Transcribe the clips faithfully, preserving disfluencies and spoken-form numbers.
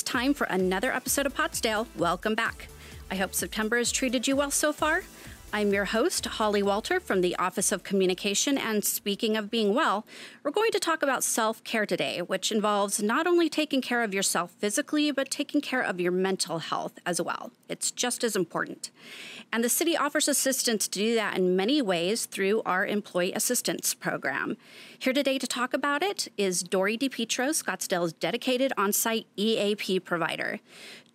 it's time for another episode of Potsdale. Welcome back. I hope September has treated you well so far. I'm your host, Holly Walter, from the Office of Communication, and speaking of being well, we're going to talk about self-care today, which involves not only taking care of yourself physically, but taking care of your mental health as well. It's just as important. And the city offers assistance to do that in many ways through our Employee Assistance Program. Here today to talk about it is Dori DiPietro, Scottsdale's dedicated on-site E A P provider.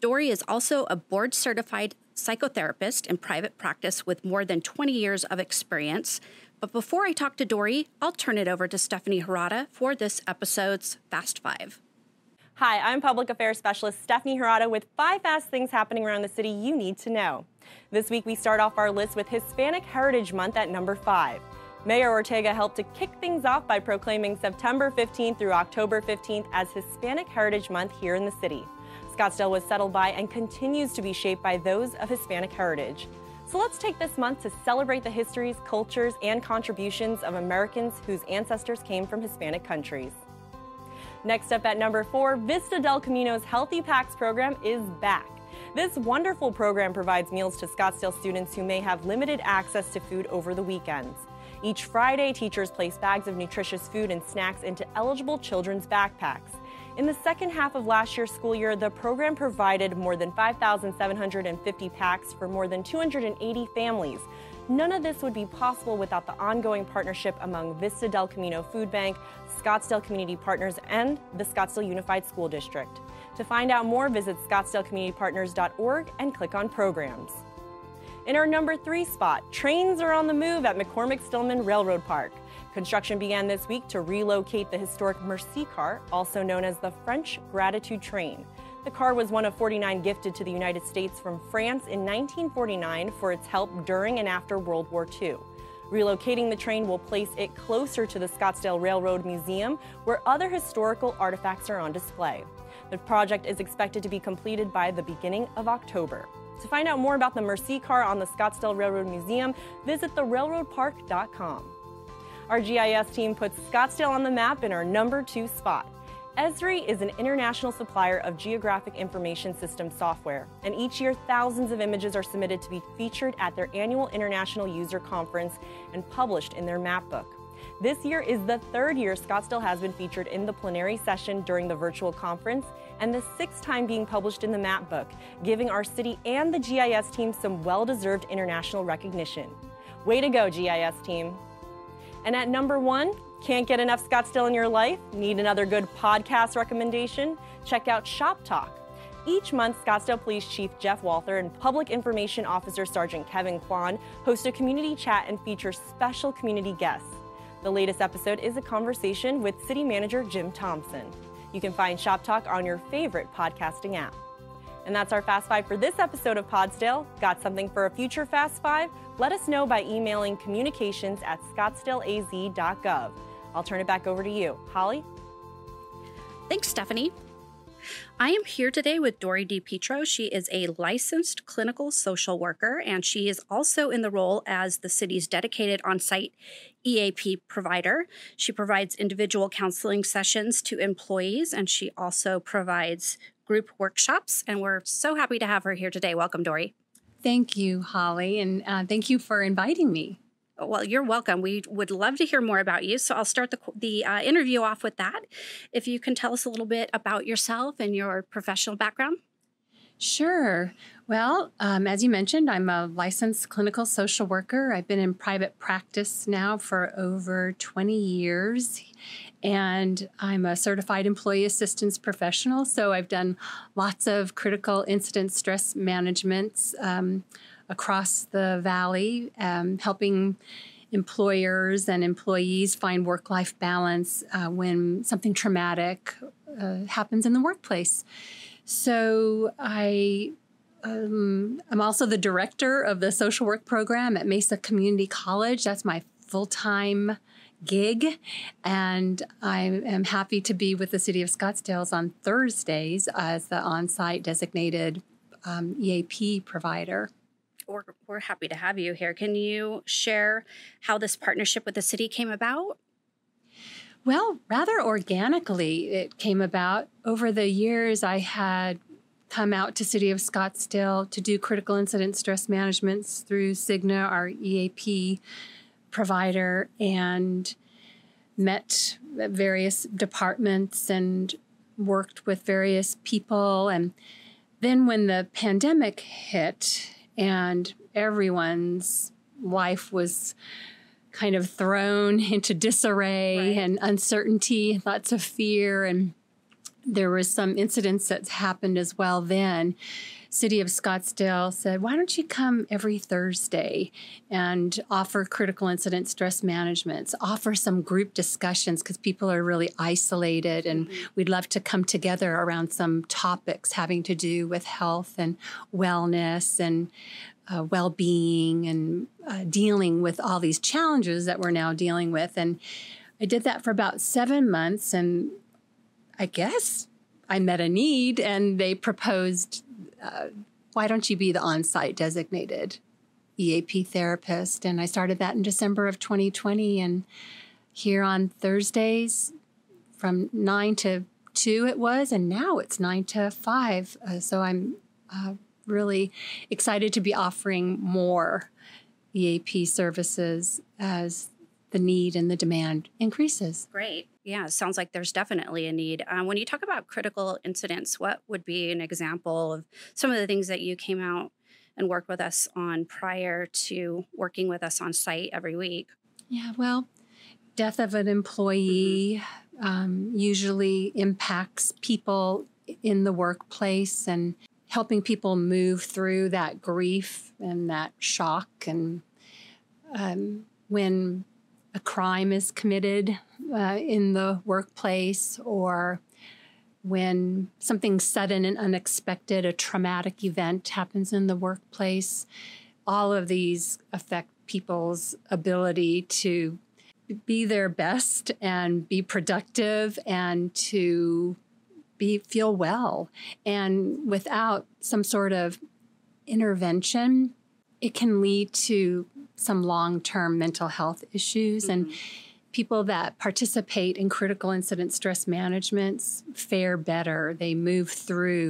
Dori is also a board-certified psychotherapist in private practice with more than twenty years of experience. But before I talk to Dori, I'll turn it over to Stephanie Herrada for this episode's Fast Five. Hi, I'm Public Affairs Specialist Stephanie Herrada with five fast things happening around the city you need to know. This week we start off our list with Hispanic Heritage Month at number five. Mayor Ortega helped to kick things off by proclaiming September fifteenth through October fifteenth as Hispanic Heritage Month here in the city. Scottsdale was settled by and continues to be shaped by those of Hispanic heritage. So let's take this month to celebrate the histories, cultures, and contributions of Americans whose ancestors came from Hispanic countries. Next up at number four, Vista del Camino's Healthy Packs program is back. This wonderful program provides meals to Scottsdale students who may have limited access to food over the weekends. Each Friday, teachers place bags of nutritious food and snacks into eligible children's backpacks. In the second half of last year's school year, the program provided more than five thousand seven hundred fifty packs for more than two hundred eighty families. None of this would be possible without the ongoing partnership among Vista del Camino Food Bank, Scottsdale Community Partners, and the Scottsdale Unified School District. To find out more, visit Scottsdale Community Partners dot org and click on Programs. In our number three spot, trains are on the move at McCormick Stillman Railroad Park. Construction began this week to relocate the historic Merci car, also known as the French Gratitude Train. The car was one of forty-nine gifted to the United States from France in nineteen forty-nine for its help during and after World War Two. Relocating the train will place it closer to the Scottsdale Railroad Museum, where other historical artifacts are on display. The project is expected to be completed by the beginning of October. To find out more about the Merci car on the Scottsdale Railroad Museum, visit the railroad park dot com. Our G I S team puts Scottsdale on the map in our number two spot. Esri is an international supplier of geographic information system software, and each year thousands of images are submitted to be featured at their annual International User Conference and published in their map book. This year is the third year Scottsdale has been featured in the plenary session during the virtual conference, and the sixth time being published in the map book, giving our city and the G I S team some well-deserved international recognition. Way to go, G I S team! And at number one, can't get enough Scottsdale in your life? Need another good podcast recommendation? Check out Shop Talk. Each month, Scottsdale Police Chief Jeff Walther and Public Information Officer Sergeant Kevin Kwan host a community chat and feature special community guests. The latest episode is a conversation with City Manager Jim Thompson. You can find Shop Talk on your favorite podcasting app. And that's our Fast Five for this episode of Podsdale. Got something for a future Fast Five? Let us know by emailing communications at scottsdale a z dot gov. I'll turn it back over to you. Holly? Thanks, Stephanie. I am here today with Dori DiPietro. She is a licensed clinical social worker, and she is also in the role as the city's dedicated on-site E A P provider. She provides individual counseling sessions to employees, and she also provides group workshops, and we're so happy to have her here today. Welcome, Dori. Thank you, Holly, and uh, thank you for inviting me. Well, you're welcome. We would love to hear more about you, so I'll start the, the uh, interview off with that. If you can tell us a little bit about yourself and your professional background. Sure. Well, um, as you mentioned, I'm a licensed clinical social worker. I've been in private practice now for over twenty years, and I'm a certified employee assistance professional, so I've done lots of critical incident stress managements um, across the valley, um, helping employers and employees find work-life balance uh, when something traumatic uh, happens in the workplace. So I, um, I'm also the director of the social work program at Mesa Community College. That's my full-time gig, and I am happy to be with the City of Scottsdale on Thursdays as the on-site designated um, E A P provider. We're, we're happy to have you here. Can you share how this partnership with the city came about? Well, rather organically, it came about. Over the years, I had come out to City of Scottsdale to do critical incident stress managements through Cigna, our E A P provider, and met various departments and worked with various people. And then when the pandemic hit and everyone's life was kind of thrown into disarray, right, and uncertainty, lots of fear. And there was some incidents that happened as well then. City of Scottsdale said, why don't you come every Thursday and offer critical incident stress managements, offer some group discussions because people are really isolated, and mm-hmm. we'd love to come together around some topics having to do with health and wellness and Uh, well-being and uh, dealing with all these challenges that we're now dealing with. And I did that for about seven months, and I guess I met a need, and they proposed, uh, why don't you be the on-site designated E A P therapist? And I started that in December of twenty twenty, and here on Thursdays from nine to two it was, and now it's nine to five. Uh, so I'm uh, really excited to be offering more E A P services as the need and the demand increases. Great. Yeah, sounds like there's definitely a need. Um, when you talk about critical incidents, what would be an example of some of the things that you came out and worked with us on prior to working with us on site every week? Yeah, well, death of an employee mm-hmm. um, usually impacts people in the workplace, and helping people move through that grief and that shock. And um, when a crime is committed uh, in the workplace, or when something sudden and unexpected, a traumatic event happens in the workplace, all of these affect people's ability to be their best and be productive and to Be, feel well. And without some sort of intervention, it can lead to some long-term mental health issues. Mm-hmm. And people that participate in critical incident stress managements fare better. They move through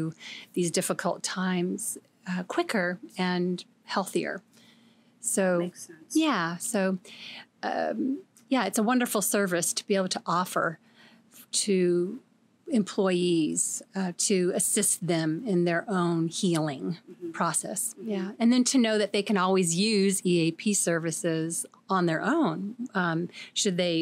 these difficult times uh, quicker and healthier. So, makes sense. Yeah, so um, yeah, it's a wonderful service to be able to offer to employees uh, to assist them in their own healing mm-hmm. process. Mm-hmm. Yeah. And then to know that they can always use E A P services on their own um, should they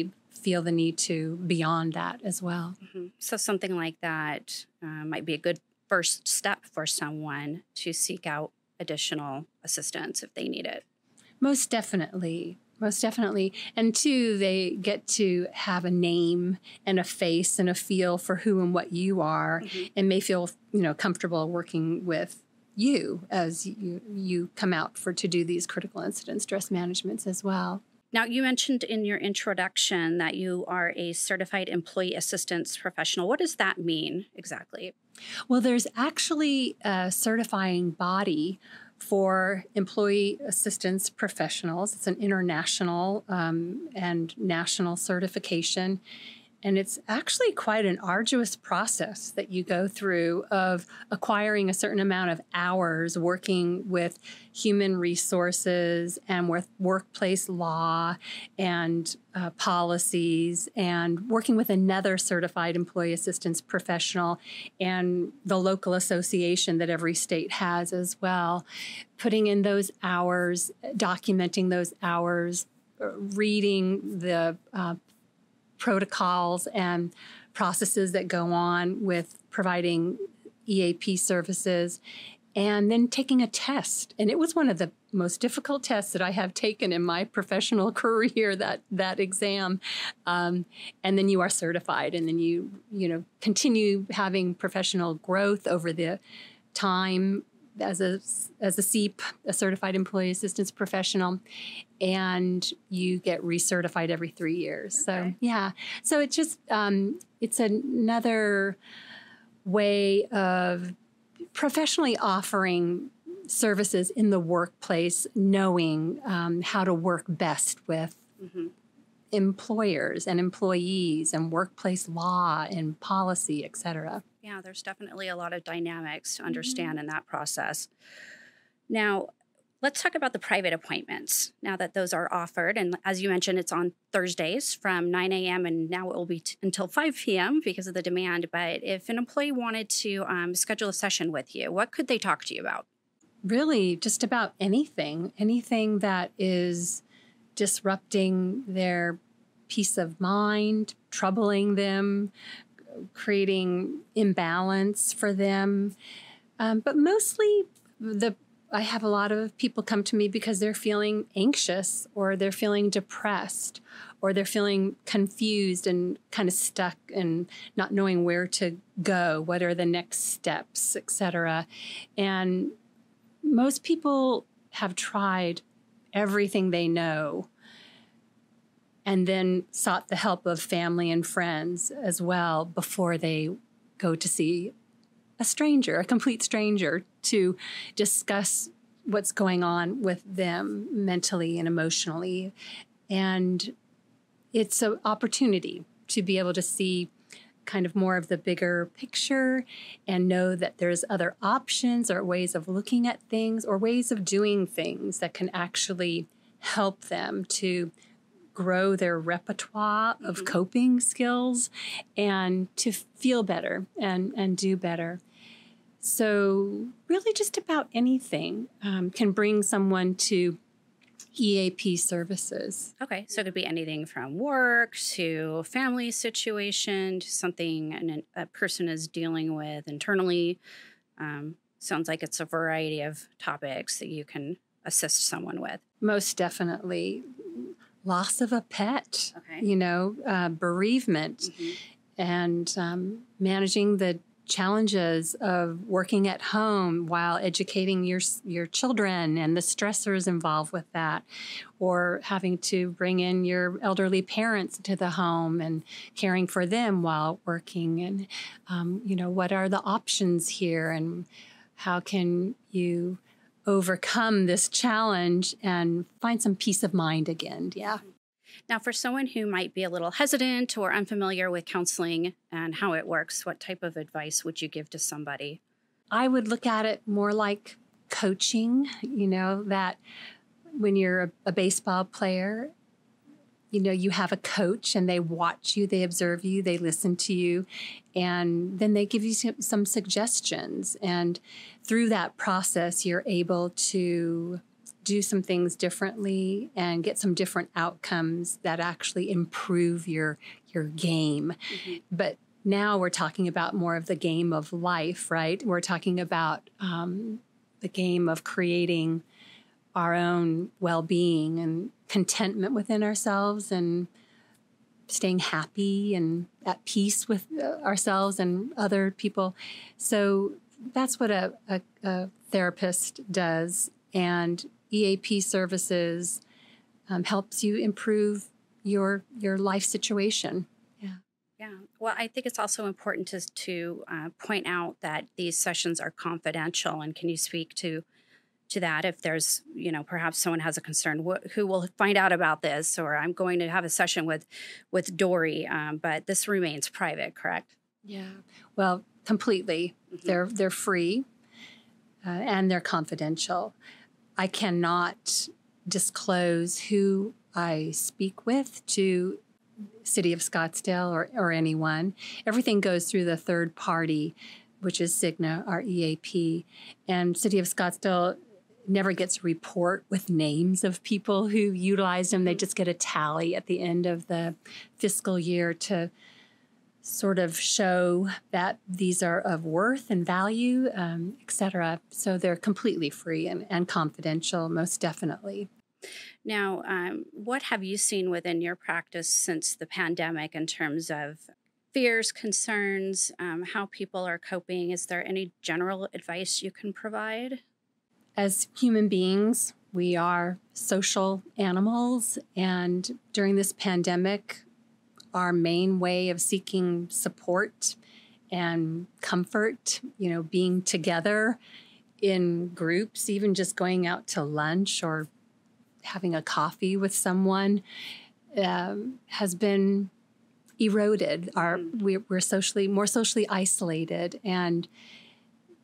feel the need to beyond that as well. Mm-hmm. So something like that uh, might be a good first step for someone to seek out additional assistance if they need it. Most definitely. Most definitely. And two, they get to have a name and a face and a feel for who and what you are, mm-hmm. and may feel, you know, comfortable working with you as you, you come out for to do these critical incident stress managements as well. Now, you mentioned in your introduction that you are a certified employee assistance professional. What does that mean exactly? Well, there's actually a certifying body for employee assistance professionals. It's an international um, and national certification. And it's actually quite an arduous process that you go through of acquiring a certain amount of hours working with human resources and with workplace law and uh, policies, and working with another certified employee assistance professional and the local association that every state has as well, putting in those hours, documenting those hours, reading the uh, protocols and processes that go on with providing E A P services, and then taking a test. And it was one of the most difficult tests that I have taken in my professional career, that that exam. Um, and then you are certified, and then you, you know, continue having professional growth over the time as a, as a C E P, a Certified Employee Assistance Professional, and you get recertified every three years. Okay. So, yeah. So it's just, um, it's another way of professionally offering services in the workplace, knowing um, how to work best with mm-hmm. employers and employees and workplace law and policy, et cetera? Yeah, there's definitely a lot of dynamics to understand mm-hmm. in that process. Now, let's talk about the private appointments now that those are offered. And as you mentioned, it's on Thursdays from nine a m and now it will be t until five p m because of the demand. But if an employee wanted to um, schedule a session with you, what could they talk to you about? Really, just about anything, anything that is disrupting their peace of mind, troubling them, creating imbalance for them. Um, but mostly the I have a lot of people come to me because they're feeling anxious or they're feeling depressed or they're feeling confused and kind of stuck and not knowing where to go, what are the next steps, et cetera. And most people have tried everything they know and then sought the help of family and friends as well before they go to see a stranger, a complete stranger, to discuss what's going on with them mentally and emotionally. And it's an opportunity to be able to see kind of more of the bigger picture and know that there's other options or ways of looking at things or ways of doing things that can actually help them to grow their repertoire of mm-hmm. coping skills and to feel better and, and do better. So really just about anything um, can bring someone to E A P services. Okay, so it could be anything from work to family situation to something an, a person is dealing with internally. Um, sounds like it's a variety of topics that you can assist someone with. Most definitely. Loss of a pet, okay. you know, uh, bereavement, mm-hmm. and um, managing the challenges of working at home while educating your your children and the stressors involved with that, or having to bring in your elderly parents to the home and caring for them while working. And, um, you know, what are the options here and how can you overcome this challenge and find some peace of mind again? Yeah. Now, for someone who might be a little hesitant or unfamiliar with counseling and how it works, what type of advice would you give to somebody? I would look at it more like coaching, you know, that when you're a, a baseball player, you know, you have a coach and they watch you, they observe you, they listen to you, and then they give you some suggestions. And through that process, you're able to do some things differently and get some different outcomes that actually improve your your game. Mm-hmm. But now we're talking about more of the game of life, right? We're talking about um, the game of creating our own well-being and contentment within ourselves and staying happy and at peace with ourselves and other people. So that's what a, a, a therapist does. And E A P services um, helps you improve your your life situation. Yeah. Yeah. Well, I think it's also important to, to uh, point out that these sessions are confidential. And can you speak to to that if there's, you know, perhaps someone has a concern, wh who will find out about this? Or I'm going to have a session with, with Dori, um, but this remains private, correct? Yeah. Well, completely. Mm-hmm. They're, they're free uh, and they're confidential. I cannot disclose who I speak with to City of Scottsdale or, or anyone. Everything goes through the third party, which is Cigna, our E A P. And City of Scottsdale never gets a report with names of people who utilize them. They just get a tally at the end of the fiscal year to sort of show that these are of worth and value, um, et cetera. So they're completely free and, and confidential, most definitely. Now, um, what have you seen within your practice since the pandemic in terms of fears, concerns, um, how people are coping? Is there any general advice you can provide? As human beings, we are social animals, and during this pandemic, our main way of seeking support and comfort, you know, being together in groups, even just going out to lunch or having a coffee with someone, um, has been eroded. Our, we're, we're socially more socially isolated, and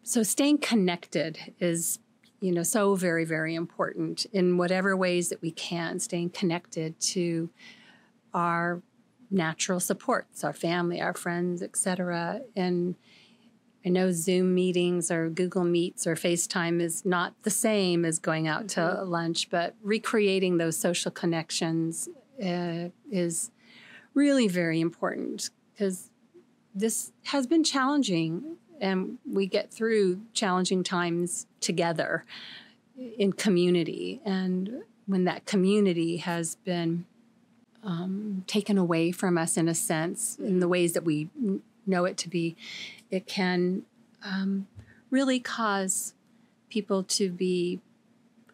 so staying connected is, you know, so very, very important in whatever ways that we can. Staying connected to our natural supports, our family, our friends, et cetera. And I know Zoom meetings or Google Meets or FaceTime is not the same as going out mm-hmm. to lunch, but recreating those social connections uh, is really very important, because this has been challenging, and we get through challenging times together in community. And when that community has been um, taken away from us, in a sense, in the ways that we know it to be, it can um, really cause people to be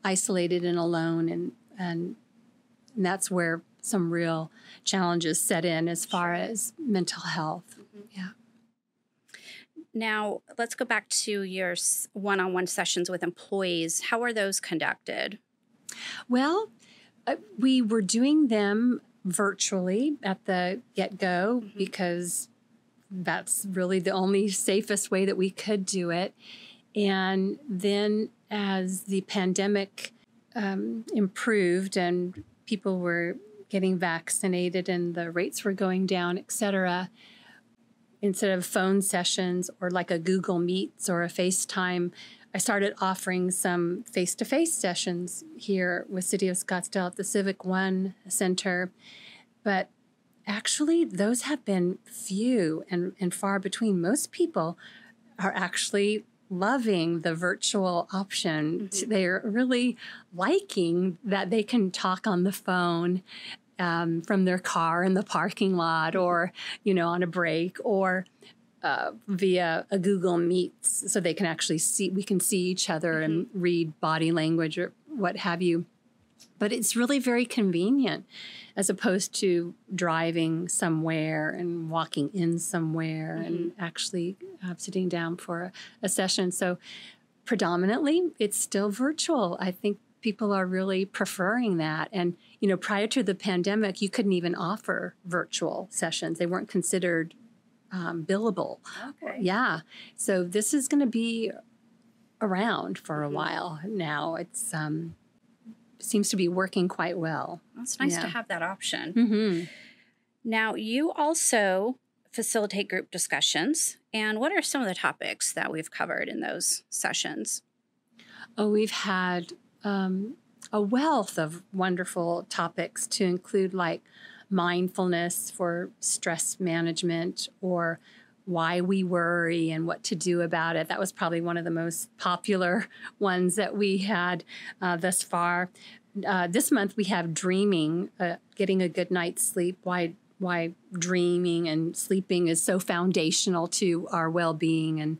isolated and alone. And, and, and that's where some real challenges set in as far as mental health. Mm-hmm. Yeah. Now, let's go back to your one-on-one sessions with employees. How are those conducted? Well, uh, we were doing them virtually at the get-go mm-hmm. because that's really the only safest way that we could do it. And then as the pandemic um, improved and people were getting vaccinated and the rates were going down, et cetera, instead of phone sessions or like a Google Meets or a FaceTime, I started offering some face-to-face sessions here with City of Scottsdale at the Civic One Center. But actually, those have been few and, and far between. Most people are actually loving the virtual option. Mm-hmm. They're really liking that they can talk on the phone Um, from their car in the parking lot, or, you know, on a break, or uh, via a Google Meets, so they can actually see, we can see each other mm-hmm. and read body language or what have you. But it's really very convenient, as opposed to driving somewhere and walking in somewhere mm-hmm. and actually uh, sitting down for a, a session. So predominantly, it's still virtual. I think people are really preferring that. And, you know, prior to the pandemic, you couldn't even offer virtual sessions. They weren't considered um, billable. Okay. Yeah. So this is going to be around for a mm-hmm. while now. It's um, seems to be working quite well. Well, it's nice yeah. to have that option. Mm-hmm. Now, you also facilitate group discussions. And what are some of the topics that we've covered in those sessions? Oh, we've had Um, a wealth of wonderful topics, to include like mindfulness for stress management, or why we worry and what to do about it. That was probably one of the most popular ones that we had uh, thus far. Uh, this month we have dreaming, uh, getting a good night's sleep, why why dreaming and sleeping is so foundational to our well-being. And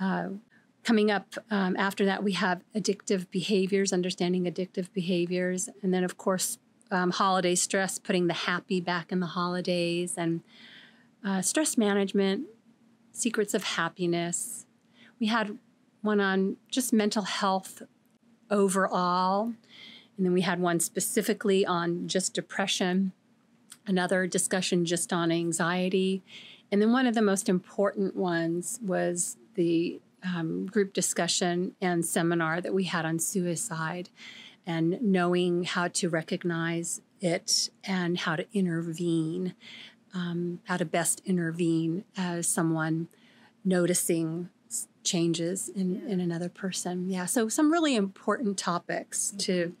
uh, Coming up um, after that, we have addictive behaviors, understanding addictive behaviors. And then, of course, um, holiday stress, putting the happy back in the holidays, and uh, stress management, secrets of happiness. We had one on just mental health overall. And then we had one specifically on just depression, another discussion just on anxiety. And then one of the most important ones was the Um, group discussion and seminar that we had on suicide, and knowing how to recognize it and how to intervene, um, how to best intervene as someone noticing changes in, yeah. in another person. Yeah, so some really important topics mm-hmm. to...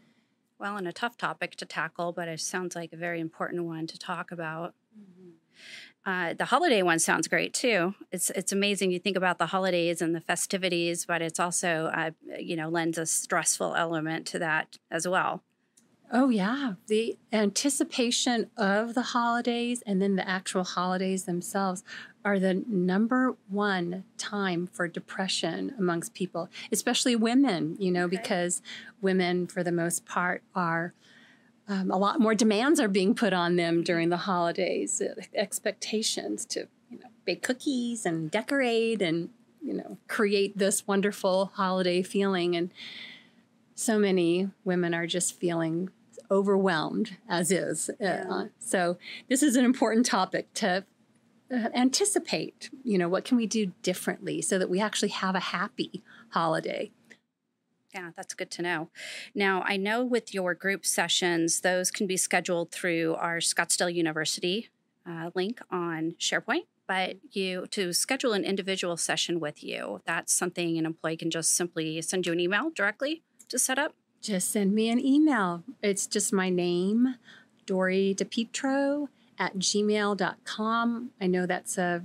Well, and a tough topic to tackle, but it sounds like a very important one to talk about. Mm-hmm. Uh, the holiday one sounds great, too. It's it's amazing. You think about the holidays and the festivities, but it's also, uh, you know, lends a stressful element to that as well. Oh, yeah. The anticipation of the holidays and then the actual holidays themselves are the number one time for depression amongst people, especially women, you know, okay. because women, for the most part, are... Um, a lot more demands are being put on them during the holidays, uh, expectations to, you know, bake cookies and decorate and, you know, create this wonderful holiday feeling. And so many women are just feeling overwhelmed as is. Yeah. Uh, so this is an important topic to uh, anticipate. You know, what can we do differently so that we actually have a happy holiday? Yeah, that's good to know. Now, I know with your group sessions, those can be scheduled through our Scottsdale University uh, link on SharePoint. But you to schedule an individual session with you, that's something an employee can just simply send you an email directly to set up? Just send me an email. It's just my name, Dori DiPietro at gmail dot com. I know that's a,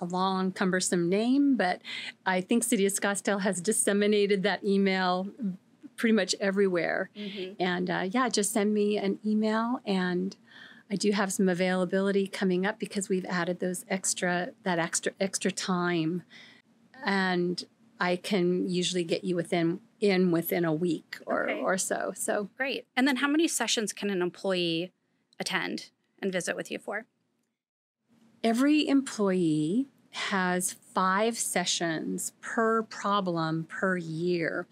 a long, cumbersome name, but I think City of Scottsdale has disseminated that email pretty much everywhere. Mm-hmm. And uh, yeah, just send me an email, and I do have some availability coming up because we've added those extra, that extra, extra time. And I can usually get you within, in within a week or, okay. or so. So great. And then how many sessions can an employee attend and visit with you for? Every employee has five sessions per problem per year.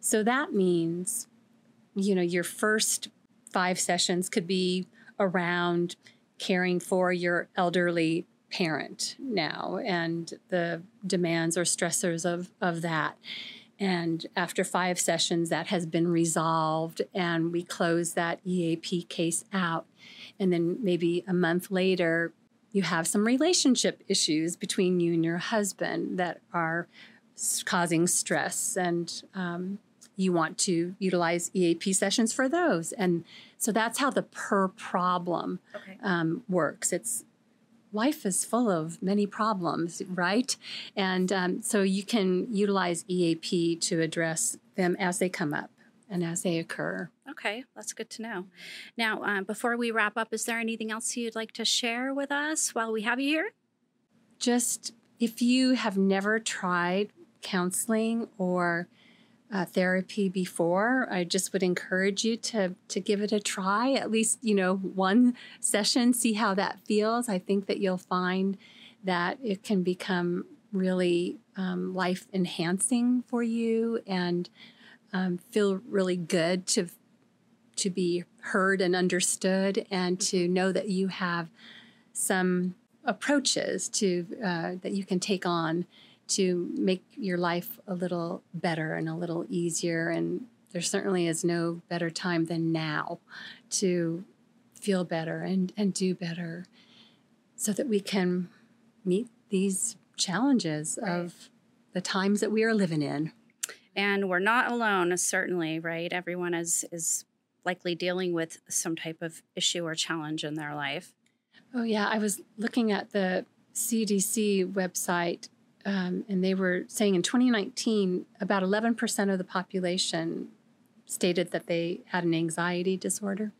So that means, you know, your first five sessions could be around caring for your elderly parent now and the demands or stressors of, of that. And after five sessions, that has been resolved, and we close that E A P case out. And then maybe a month later, you have some relationship issues between you and your husband that are causing stress, and um, you want to utilize E A P sessions for those. And so that's how the per problem okay. um, works. It's life is full of many problems, right? And um, so you can utilize E A P to address them as they come up and as they occur. Okay, that's good to know. Now, um, before we wrap up, is there anything else you'd like to share with us while we have you here? Just if you have never tried counseling or Uh, therapy before, I just would encourage you to to give it a try, at least, you know, one session, see how that feels. I think that you'll find that it can become really um, life enhancing for you, and um, feel really good to to be heard and understood, and to know that you have some approaches to uh, that you can take on to make your life a little better and a little easier. And there certainly is no better time than now to feel better and, and do better so that we can meet these challenges right. of the times that we are living in. And we're not alone, certainly, right? Everyone is, is likely dealing with some type of issue or challenge in their life. Oh, yeah. I was looking at the C D C website, Um, and they were saying in twenty nineteen, about eleven percent of the population stated that they had an anxiety disorder.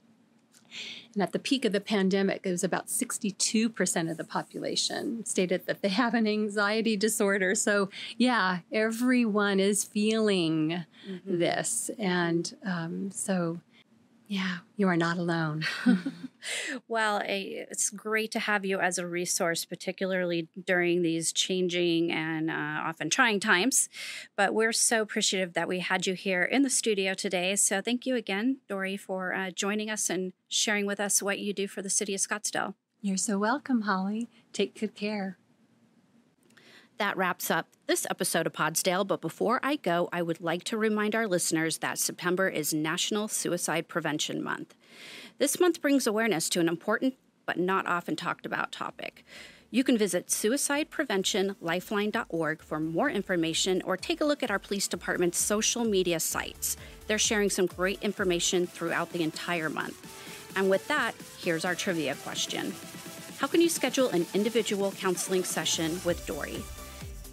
And at the peak of the pandemic, it was about sixty-two percent of the population stated that they have an anxiety disorder. So, yeah, everyone is feeling mm-hmm. this. And um, so... yeah, you are not alone. Well, it's great to have you as a resource, particularly during these changing and uh, often trying times. But we're so appreciative that we had you here in the studio today. So thank you again, Dori, for uh, joining us and sharing with us what you do for the City of Scottsdale. You're so welcome, Holly. Take good care. That wraps up this episode of Podsdale, but before I go, I would like to remind our listeners that September is National Suicide Prevention Month. This month brings awareness to an important but not often talked about topic. You can visit suicide prevention lifeline dot org for more information, or take a look at our police department's social media sites. They're sharing some great information throughout the entire month. And with that, here's our trivia question. How can you schedule an individual counseling session with Dori?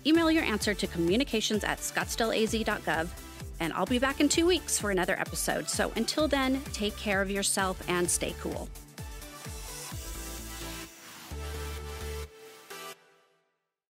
Email your answer to communications at scottsdale a z dot gov, and I'll be back in two weeks for another episode. So until then, take care of yourself and stay cool.